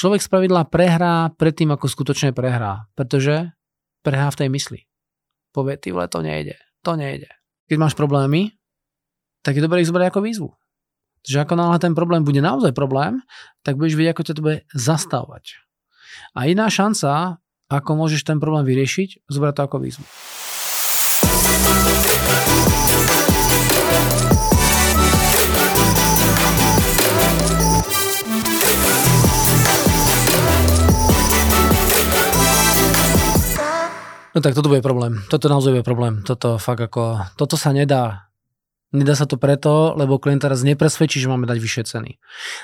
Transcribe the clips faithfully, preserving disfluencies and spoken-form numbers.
človek spravidla prehrá predtým, ako skutočne prehrá. Pretože prehrá v tej mysli. Povie, ty vole, to nejde. To nejde. Keď máš problémy, tak je dobré ich zobrať ako výzvu. Takže ako náhle ten problém bude naozaj problém, tak budeš vedieť, ako ťa to bude zastavovať. A iná šanca, ako môžeš ten problém vyriešiť, zobrať to ako výzvu. No tak toto bude problém. Toto naozaj bude problém. Toto fakt ako... Toto sa nedá. Nedá sa to preto, lebo klient teraz nepresvedčí, že máme dať vyššie ceny.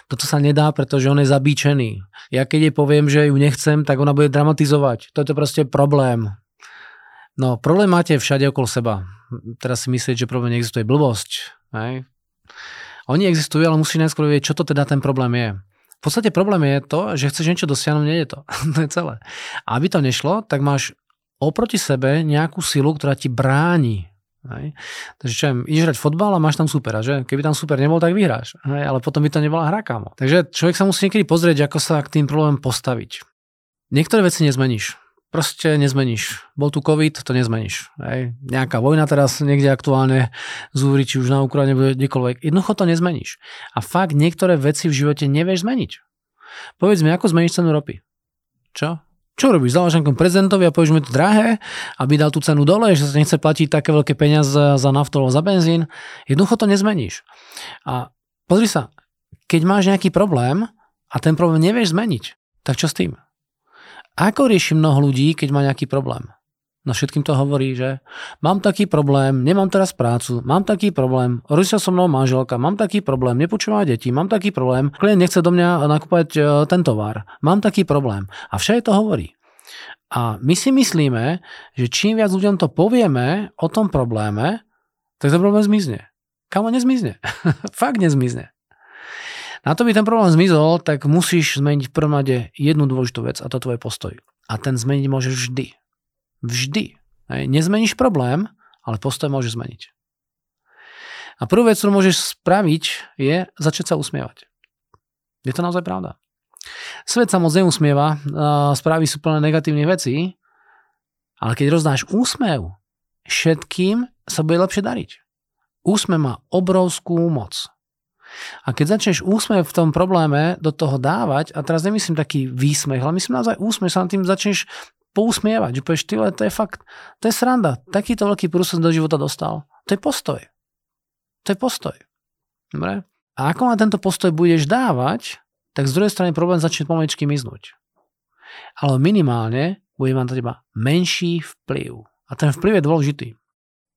Toto sa nedá, pretože on je zabíčený. Ja keď jej poviem, že ju nechcem, tak ona bude dramatizovať. To je to proste problém. No problém máte všade okolo seba. Teraz si myslíte, že problém neexistuje. Blbosť. Hej? Oni existujú, ale musí najskôr vedieť, čo to teda ten problém je. V podstate problém je to, že chceš niečo dosiahnuť, nie je to. To je celé. A aby to nešlo, tak máš oproti sebe nejakú silu, ktorá ti bráni. Hej. Takže čo viem, ideš hrať fotbal a máš tam supera, že? Keby tam super nebol, tak vyhráš. Hej. Ale potom by to nebola hra, kámo. Takže človek sa musí niekedy pozrieť, ako sa k tým problémom postaviť. Niektoré veci nezmeníš. Proste nezmeníš. Bol tu COVID, to nezmeníš. Hej. Nejaká vojna teraz niekde aktuálne zúri, či už na Ukrajine, bude kdekoľvek. Jednoducho to nezmeníš. A fakt niektoré veci v živote nevieš zmeniť. Povedz mi, ako zmeníš cenu ropy? Čo? Čo robíš? Založím nejakom prezidentovi a povieš mu to drahé, aby dal tú cenu dole, že sa nechce platiť také veľké peniaze za naftu alebo za benzín. Jednoducho to nezmeníš. A pozri sa, keď máš nejaký problém a ten problém nevieš zmeniť, tak čo s tým? Ako rieši mnoho ľudí, keď má nejaký problém? No všetkým to hovorí, že mám taký problém, nemám teraz prácu, mám taký problém, rozviedla so mnou manželka, mám taký problém, nepočúva deti, mám taký problém, klient nechce do mňa nakúpať ten tovar, mám taký problém. A všetko to hovorí. A my si myslíme, že čím viac ľuďom to povieme o tom probléme, tak ten problém zmizne. Kámo, nezmizne. Fakt nezmizne. Na to by ten problém zmizol, tak musíš zmeniť v prvom rade jednu dôležitú vec a to tvoj postoj. A ten zmeniť môžeš vždy. Vždy. Nezmeníš problém, ale postoj môžeš zmeniť. A prvú vec, ktorú môžeš spraviť, je začať sa usmievať. Je to naozaj pravda. Svet sa moc neusmieva, správy sú plné negatívnych vecí, ale keď rozdáš úsmev, všetkým sa bude lepšie dariť. Úsmev má obrovskú moc. A keď začneš úsmev v tom probléme do toho dávať, a teraz nemyslím taký výsmech, ale myslím naozaj úsmev, sa nad tým začneš pousmievať, že povieš, ty, to je fakt, to je sranda, takýto veľký prúsok do života dostal. To je postoj. To je postoj. Dobre? A ako na tento postoj budeš dávať, tak z druhej strany problém začne pomaličky miznúť. Ale minimálne bude mať na teba menší vplyv. A ten vplyv je dôležitý.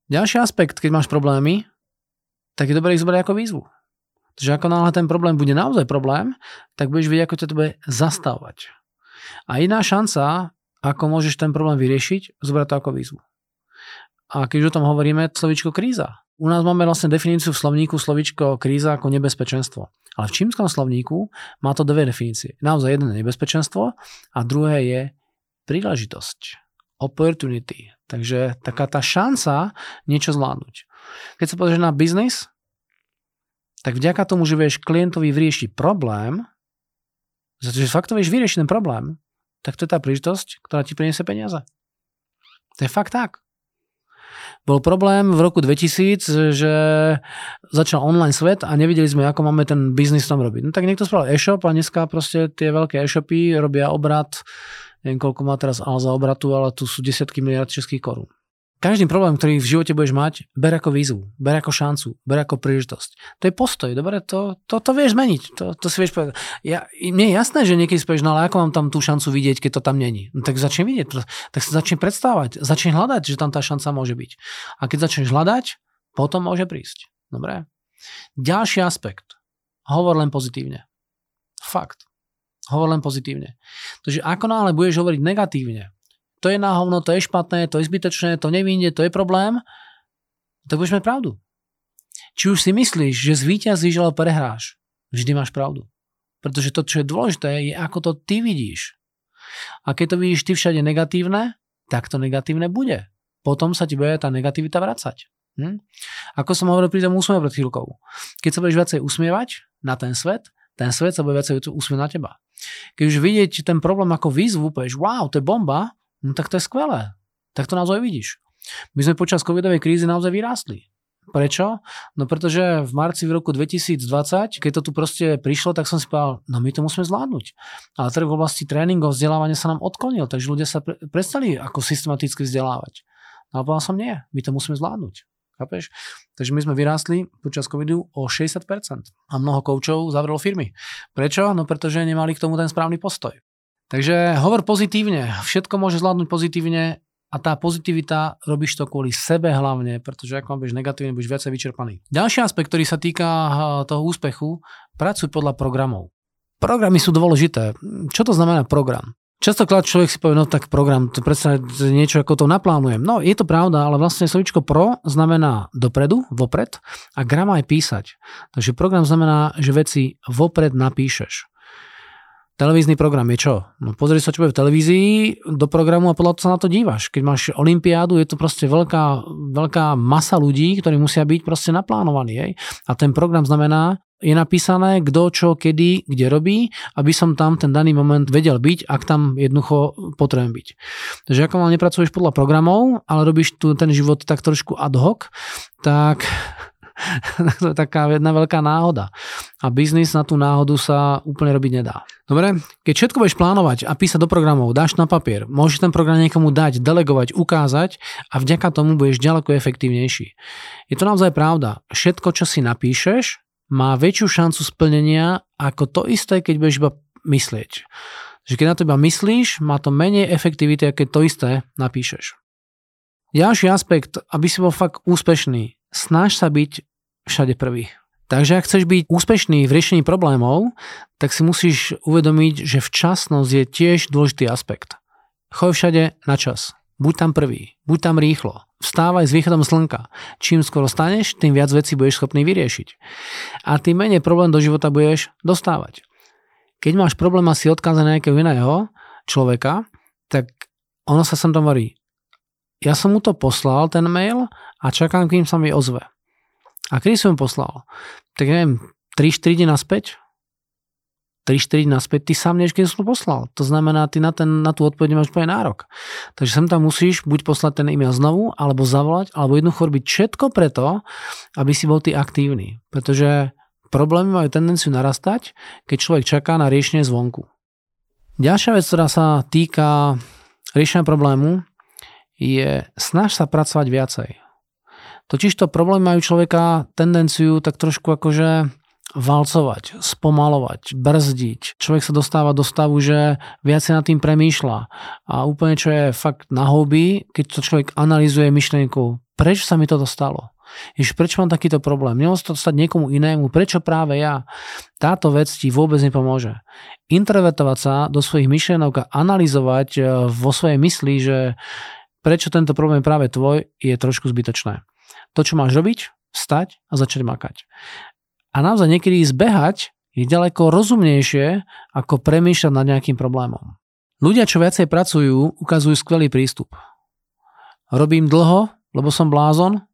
Ďalší aspekt, keď máš problémy, tak je dobré ich zobrať ako výzvu. Takže ako náhle ten problém bude naozaj problém, tak budeš vedieť, ako ťa to bude zastavovať. A iná šanca, ako môžeš ten problém vyriešiť, zobrať to ako výzvu. A keď o tom hovoríme, slovíčko kríza. U nás máme vlastne definíciu v slovníku slovíčko kríza ako nebezpečenstvo. Ale v čínskom slovníku má to dve definície. Naozaj jedno je nebezpečenstvo a druhé je príležitosť. Opportunity. Takže taká tá šanca niečo zvládnuť. Keď sa pozrieš na biznis, tak vďaka tomu, že vieš klientovi vyriešiť problém, za to, že fakt to vieš vyriešiť ten problém, tak to je tá príležitosť, ktorá ti priniesie peniaze. To je fakt tak. Bol problém v roku dvetisíc, že začal online svet a nevideli sme, ako máme ten biznis tam robiť. No tak niekto spravil e-shop a dneska proste tie veľké e-shopy robia obrat, neviem koľko má teraz Alza obratu, ale tu sú desiatky miliard českých korún. Každý problém, ktorý v živote budeš mať, ber ako výzvu, ber ako šancu, ber ako príležitosť. To je postoj, dobre, to, to, to vieš zmeniť, to, to si vieš povedať. Ja, mne je jasné, že niekedy spieš, no ale ako mám tam tú šancu vidieť, keď to tam není? No tak začne vidieť, tak sa začne predstávať, začne hľadať, že tam tá šanca môže byť. A keď začneš hľadať, potom môže prísť. Dobre? Ďalší aspekt. Hovor len pozitívne. Fakt. Hovor len pozitívne. Takže ako náhle budeš hovoriť negatívne, to je na hovno, to je špatné, to je zbytočné, to nevyjde, to je problém, tak budeš mať pravdu. Či už si myslíš, že zvíťazíš, ale prehráš, vždy máš pravdu. Pretože to, čo je dôležité, je ako to ty vidíš. A keď to vidíš ty všade negatívne, tak to negatívne bude. Potom sa ti bude tá negativita vracať. Hm? Ako som hovoril pri tom úsmeve pred chvíľkou. Keď sa budeš viacej usmievať na ten svet, ten svet sa bude viacej usmieť na teba. Keď už vidieť ten problém ako výzvu, povieš, wow, to je bomba, no tak to je skvelé. Tak to naozaj vidíš. My sme počas covidovej krízy naozaj vyrástli. Prečo? No pretože v marci v roku dvetisícdvadsať, keď to tu proste prišlo, tak som si povedal, no my to musíme zvládnuť. Ale trh v oblasti tréningov, vzdelávania sa nám odklonil, takže ľudia sa pre- prestali ako systematicky vzdelávať. No ale povedal som, nie, my to musíme zvládnuť. Chápeš? Takže my sme vyrástli počas covidu o šesťdesiat percent a mnoho koučov zavrelo firmy. Prečo? No pretože nemali k tomu ten správny postoj. Takže hovor pozitívne, všetko môže zvládnuť pozitívne. A tá pozitivita, robíš to kvôli sebe hlavne, pretože ak budeš negatívny, budeš viacej vyčerpaný. Ďalší aspekt, ktorý sa týka toho úspechu, pracuj podľa programov. Programy sú dôležité. Čo to znamená program? Častokrát človek si povie, no tak program, to predsa niečo ako to naplánujem. No je to pravda, ale vlastne slovíčko pro znamená dopredu, vopred a grama je písať. Takže program znamená, že veci vopred napíšeš. Televízny program je čo? No pozrieš sa, čo bude v televízii, do programu a podľa toho sa na to dívaš. Keď máš olympiádu, je to proste veľká, veľká masa ľudí, ktorí musia byť proste naplánovaní. Hej? A ten program znamená, je napísané, kto, čo, kedy, kde robí, aby som tam ten daný moment vedel byť, ak tam jednoducho potrebujem byť. Takže ako mal nepracuješ podľa programov, ale robíš tu ten život tak trošku ad hoc, tak... To je taká jedna veľká náhoda. A biznis na tú náhodu sa úplne robiť nedá. Dobre, keď všetko budeš plánovať a písať do programov, dáš na papier, môžeš ten program niekomu dať, delegovať, ukázať a vďaka tomu budeš ďaleko efektívnejší. Je to naozaj pravda. Všetko, čo si napíšeš, má väčšiu šancu splnenia ako to isté, keď budeš iba myslieť. Že keď na to iba myslíš, má to menej efektivity, keď to isté napíšeš. Ďalší aspekt, aby si bol fakt úspešný, snaž sa byť všade prvý. Takže ak chceš byť úspešný v riešení problémov, tak si musíš uvedomiť, že včasnosť je tiež dôležitý aspekt. Choď všade na čas. Buď tam prvý, buď tam rýchlo. Vstávaj s východom slnka. Čím skôr staneš, tým viac vecí budeš schopný vyriešiť. A tým menej problém do života budeš dostávať. Keď máš problém asi odkázané nejakého iného človeka, tak ono sa sem tam varí. Ja som mu to poslal, ten mail, a čakám, kým sa mi ozve. A kedy som mu poslal? Tak neviem, tri štyri dní naspäť? tri štyri dní naspäť, ty sám nevieš, kedy som to poslal. To znamená, ty na, ten, na tú odpoveď nemáš úplne nárok. Takže sem tam musíš buď poslať ten e-mail znovu, alebo zavolať, alebo jednoducho robiť všetko preto, aby si bol ty aktívny. Pretože problémy majú tendenciu narastať, keď človek čaká na riešenie zvonku. Ďalšia vec, ktorá sa týka riešenia problému, je snaž sa pracovať viacej. Totižto problémy majú človeka tendenciu tak trošku akože valcovať, spomalovať, brzdiť. Človek sa dostáva do stavu, že viac sa nad tým premýšľa. A úplne čo je fakt na hobby, keď to človek analyzuje myšlienku, prečo sa mi toto stalo? Ježiš, prečo mám takýto problém? Nemôže to stať niekomu inému? Prečo práve ja? Táto vec ti vôbec nepomôže. Introvertovať sa do svojich myšlienok a analyzovať vo svojej mysli, že prečo tento problém je práve tvoj, je trošku zbytočné. To, čo máš robiť, vstať a začať makať. A naozaj niekedy zbehať je ďaleko rozumnejšie, ako premýšľať nad nejakým problémom. Ľudia, čo viacej pracujú, ukazujú skvelý prístup. Robím dlho, lebo som blázon.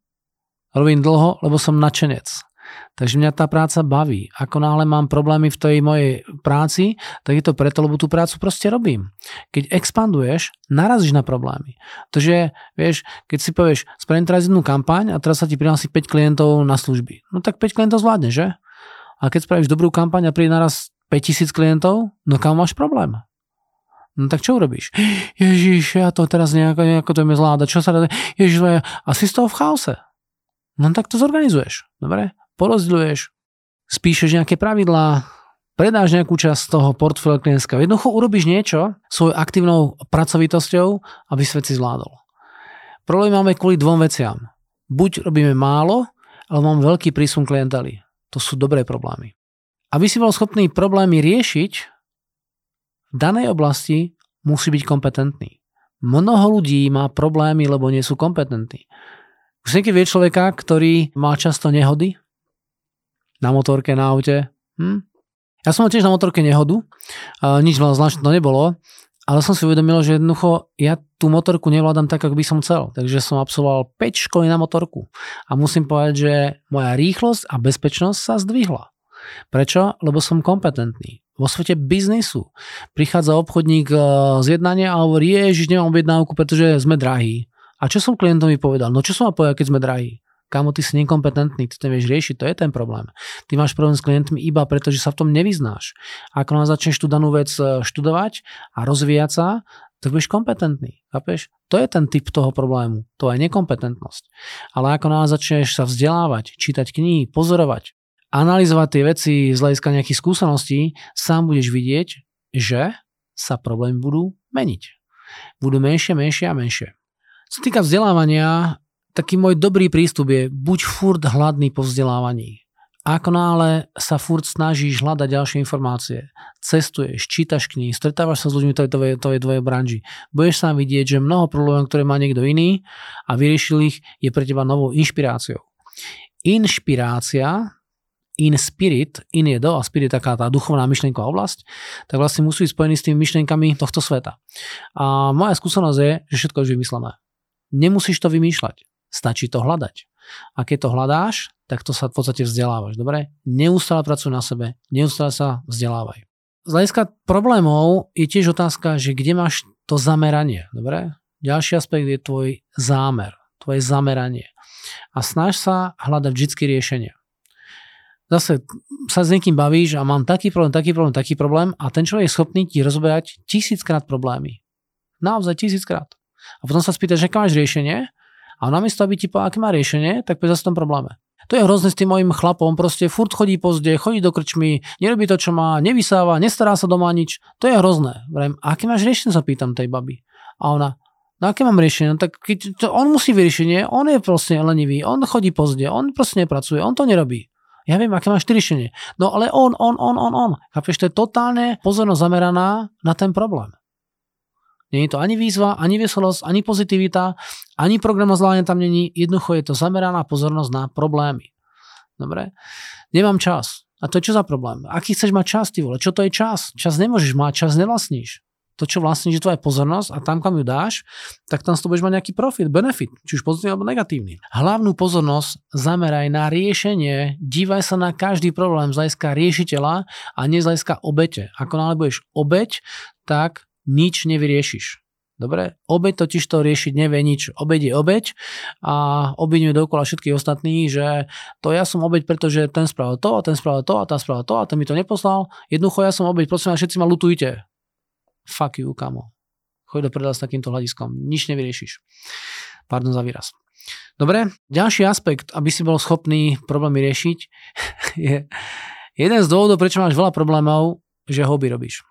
Robím dlho, lebo som nadšenec. Takže mňa tá práca baví. Ako náhle mám problémy v tej mojej práci, tak je to preto, lebo tú prácu proste robím. Keď expanduješ, narazíš na problémy. Takže, vieš, keď si povieš, spravím teraz jednu kampaň a teraz sa ti prihlási päť klientov na služby. No tak päť klientov zvládne, že? A keď spravíš dobrú kampaň a príde naraz päťtisíc klientov, no kam máš problém? No tak čo urobíš? Ježiš, ja to teraz nejako, nejako to mi zvláda. Čo sa dá? Ježiš, a si z toho v chaose. No tak to zorganizuješ. Dobre? Porozdeľuješ, spíšeš nejaké pravidlá, predáš nejakú časť toho portfólia klientského. Jednoducho urobíš niečo svojou aktívnou pracovitosťou, aby svet si zvládol. Problém máme kvôli dvom veciam. Buď robíme málo, ale máme veľký prísun klientely. To sú dobré problémy. Aby si bol schopný problémy riešiť, v danej oblasti musí byť kompetentný. Mnoho ľudí má problémy, lebo nie sú kompetentní. Už niekedy vie človeka, ktorý má často nehody na motorke, na aute. Hm? Ja som mal tiež na motorke nehodu, nič veľa zvláštne to nebolo, ale som si uvedomil, že jednoducho ja tú motorku nevládam tak, ako by som chcel. Takže som absolvoval päť školy na motorku a musím povedať, že moja rýchlosť a bezpečnosť sa zdvihla. Prečo? Lebo som kompetentný. Vo svete biznisu prichádza obchodník z jednania a hovorí, ježiš, nemám objednávku, pretože sme drahí. A čo som klientovi povedal? No čo som vám povedal, keď sme drahí? Kámo, ty si nekompetentný, ty to nevieš riešiť, to je ten problém. Ty máš problém s klientmi iba preto, že sa v tom nevyznáš. Ako len začneš tú danú vec študovať a rozvíjať sa, tak budeš kompetentný, chápeš? To je ten typ toho problému, to je nekompetentnosť. Ale ako len začneš sa vzdelávať, čítať knihy, pozorovať, analyzovať tie veci z hľadiska nejakých skúseností, sám budeš vidieť, že sa problémy budú meniť. Budú menšie, menšie a menšie. Co týka vzdelávania, taký môj dobrý prístup je, buď furt hladný po vzdelávaní. Akonále sa furt snažíš hľadať ďalšie informácie, cestuješ, čítaš knihy, stretávaš sa s ľuďmi v tvojej branži, budeš sám vidieť, že mnoho problémov, ktoré má niekto iný a vyriešil ich, je pre teba novou inšpiráciou. Inšpirácia, in spirit, in je do a spirit je taká tá duchovná myšlienková oblasť, tak vlastne musí byť spojený s tými myšlienkami tohto sveta. A moja skúsenosť je, že všetko je vymyslené. Nemusíš to vymýšľať. Stačí to hľadať. A keď to hľadáš, tak to sa v podstate vzdelávaš. Dobre? Neustále pracuj na sebe, neustále sa vzdelávaj. Z hľadiska problémov je tiež otázka, že kde máš to zameranie. Dobre? Ďalší aspekt je tvoj zámer, tvoje zameranie. A snaž sa hľadať vždy riešenia. Zase sa s niekým bavíš a mám taký problém, taký problém, taký problém a ten človek je schopný ti rozoberať tisíckrát problémy. Naozaj tisíckrát. A potom sa spýtaš, aké máš riešenie. A namiesto, aby ti povedal, aké má riešenie, tak poď zase v tom probléme. To je hrozné s tým mojim chlapom, proste furt chodí pozde, chodí do krčmy, nerobí to, čo má, nevysáva, nestará sa doma nič. To je hrozné. Vrem, aké máš riešenie, sa pýtam tej baby. A ona, no aké mám riešenie? No, tak keď to, on musí vyriešenie, on je proste lenivý, on chodí pozde, on proste nepracuje, on to nerobí. Ja viem, aké máš riešenie. No ale on, on, on, on, on. Chápeš, to je totálne pozornosť zameraná na ten problém. Nie je to ani výzva, ani veselosť, ani pozitivita, ani program zvládania tam není. Jednoducho je to zameraná pozornosť na problémy. Dobre? Nemám čas. A to je čo za problém? Aký chceš mať čas, ty vole? Čo to je čas? Čas nemôžeš mať, čas nevlastníš. To, čo vlastníš, je tvoja pozornosť a tam, kam ju dáš, tak tam s tobou budeš mať nejaký profit, benefit, či už pozitívny alebo negatívny. Hlavnú pozornosť zameraj na riešenie, dívaj sa na každý problém z hľadiska riešiteľa a nie z hľadiska obete. Ako náhle budeš obeť, tak nič nevyriešiš. Dobre? Obeť totiž to riešiť nevie nič. Obeť je obeť a obviňuje dokola všetkých ostatných, že to ja som obeť, pretože ten spravil to a ten spravil to a ten spravil to a ten mi to neposlal. Jednoducho ja som obeť, prosím vás, všetci ma lutujte. Fuck you, kamo. Choď do prdela s takýmto hľadiskom. Nič nevyriešiš. Pardon za výraz. Dobre? Ďalší aspekt, aby si bol schopný problémy riešiť, je jeden z dôvodov, prečo máš veľa problémov, že hobby robíš.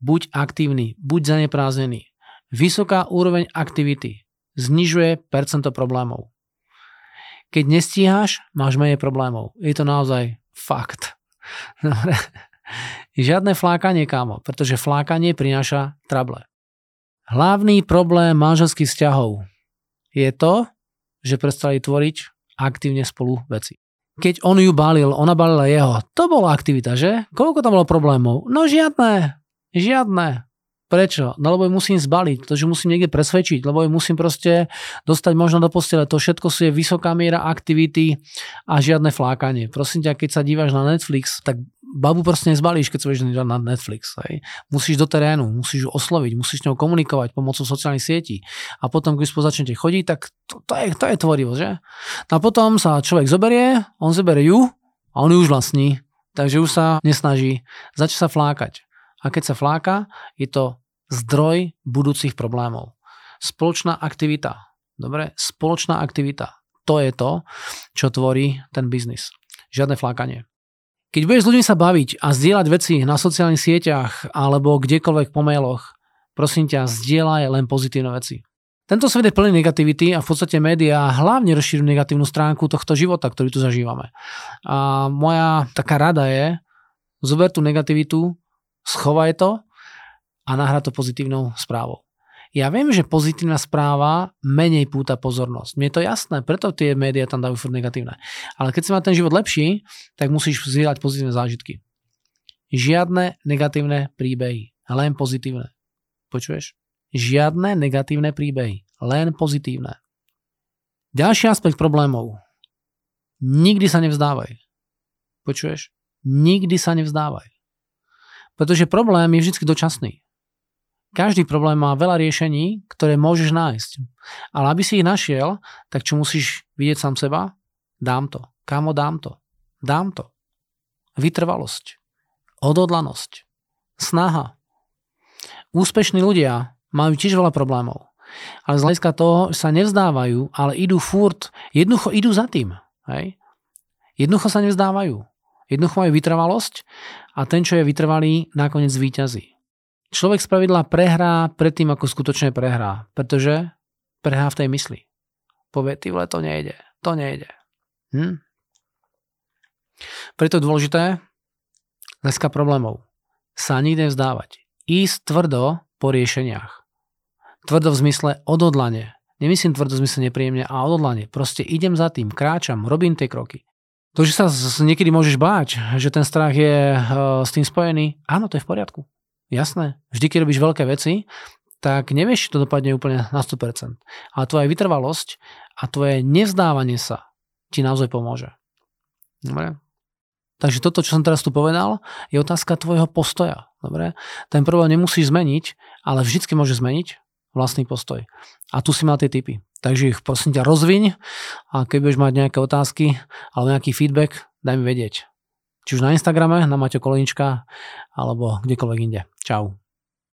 Buď aktívny, buď zaneprázdnený. Vysoká úroveň aktivity znižuje percento problémov. Keď nestíháš, máš menej problémov. Je to naozaj fakt. Dobre. Žiadne flákanie, kámo, pretože flákanie prináša trable. Hlavný problém manželských vzťahov je to, že prestali tvoriť aktívne spolu veci. Keď on ju balil, ona balila jeho. To bola aktivita, že? Koľko tam bolo problémov? No žiadne. Žiadne. Prečo? No lebo ju musím zbaliť, pretože musím niekde presvedčiť, lebo ju musím proste dostať možno do postele. To všetko sú je vysoká miera aktivity a žiadne flákanie. Prosím ťa, keď sa díváš na Netflix, tak babu proste nezbalíš, keď sa budeš na Netflix. Hej. Musíš do terénu, musíš ju osloviť, musíš s ňou komunikovať pomocou sociálnych sietí. A potom, keď spolu začnete chodiť, tak to, to, je, to je tvorivosť, že? A potom sa človek zoberie, on zoberie ju a on ju už vlastní. Takže už sa nesnaží. Začne sa flákať. A keď sa fláka, je to zdroj budúcich problémov. Spoločná aktivita. Dobre? Spoločná aktivita. To je to, čo tvorí ten biznis. Žiadne flákanie. Keď budeš s ľuďmi sa baviť a zdieľať veci na sociálnych sieťach alebo kdekoľvek po mailoch, prosím ťa, zdieľaj len pozitívne veci. Tento svet je plný negativity a v podstate médiá hlavne rozšírujú negatívnu stránku tohto života, ktorý tu zažívame. A moja taká rada je, zober tú negativitu, schovaj to a nahrá to pozitívnou správou. Ja viem, že pozitívna správa menej púta pozornosť. Mne je to jasné, preto tie médiá tam dajú furt negatívne. Ale keď si má ten život lepší, tak musíš zdieľať pozitívne zážitky. Žiadne negatívne príbehy, len pozitívne. Počuješ? Žiadne negatívne príbehy, len pozitívne. Ďalší aspekt problémov. Nikdy sa nevzdávaj. Počuješ? Nikdy sa nevzdávaj. Pretože problém je vždy dočasný. Každý problém má veľa riešení, ktoré môžeš nájsť. Ale aby si ich našiel, tak čo musíš vidieť sám seba? Dám to. Kámo, dám to. Dám to. Vytrvalosť. Odhodlanosť. Snaha. Úspešní ľudia majú tiež veľa problémov. Ale z hľadiska toho sa nevzdávajú, ale idú furt, jednoducho idú za tým. Hej? Jednoducho sa nevzdávajú. Jednoducho majú vytrvalosť a ten, čo je vytrvalý, nakoniec víťazí. Človek spravidla prehrá pred tým, ako skutočne prehrá, pretože prehrá v tej mysli. Povie, ty vole, to nejde, to nejde. Hm? Preto je dôležité dneska problémov sa nikde vzdávať. Ísť tvrdo po riešeniach. Tvrdo v zmysle odhodlanie. Nemyslím tvrdo v zmysle nepríjemne a odhodlanie. Proste idem za tým, kráčam, robím tie kroky. To, že sa niekedy môžeš báť, že ten strach je s tým spojený, áno, to je v poriadku. Jasné, vždy, keď robíš veľké veci, tak nevieš, či to dopadne úplne na sto percent. Ale tvoja vytrvalosť a tvoje nevzdávanie sa ti naozaj pomôže. Dobre? Takže toto, čo som teraz tu povedal, je otázka tvojho postoja. Dobre? Ten problém nemusíš zmeniť, ale vždycky môžeš zmeniť vlastný postoj. A tu si mal tie tipy. Takže ich prosím ťa rozviň a keď budeš mať nejaké otázky alebo nejaký feedback, daj mi vedieť. Či už na Instagrame, na Maťo Kolenička, alebo kdekoľvek inde. Čau.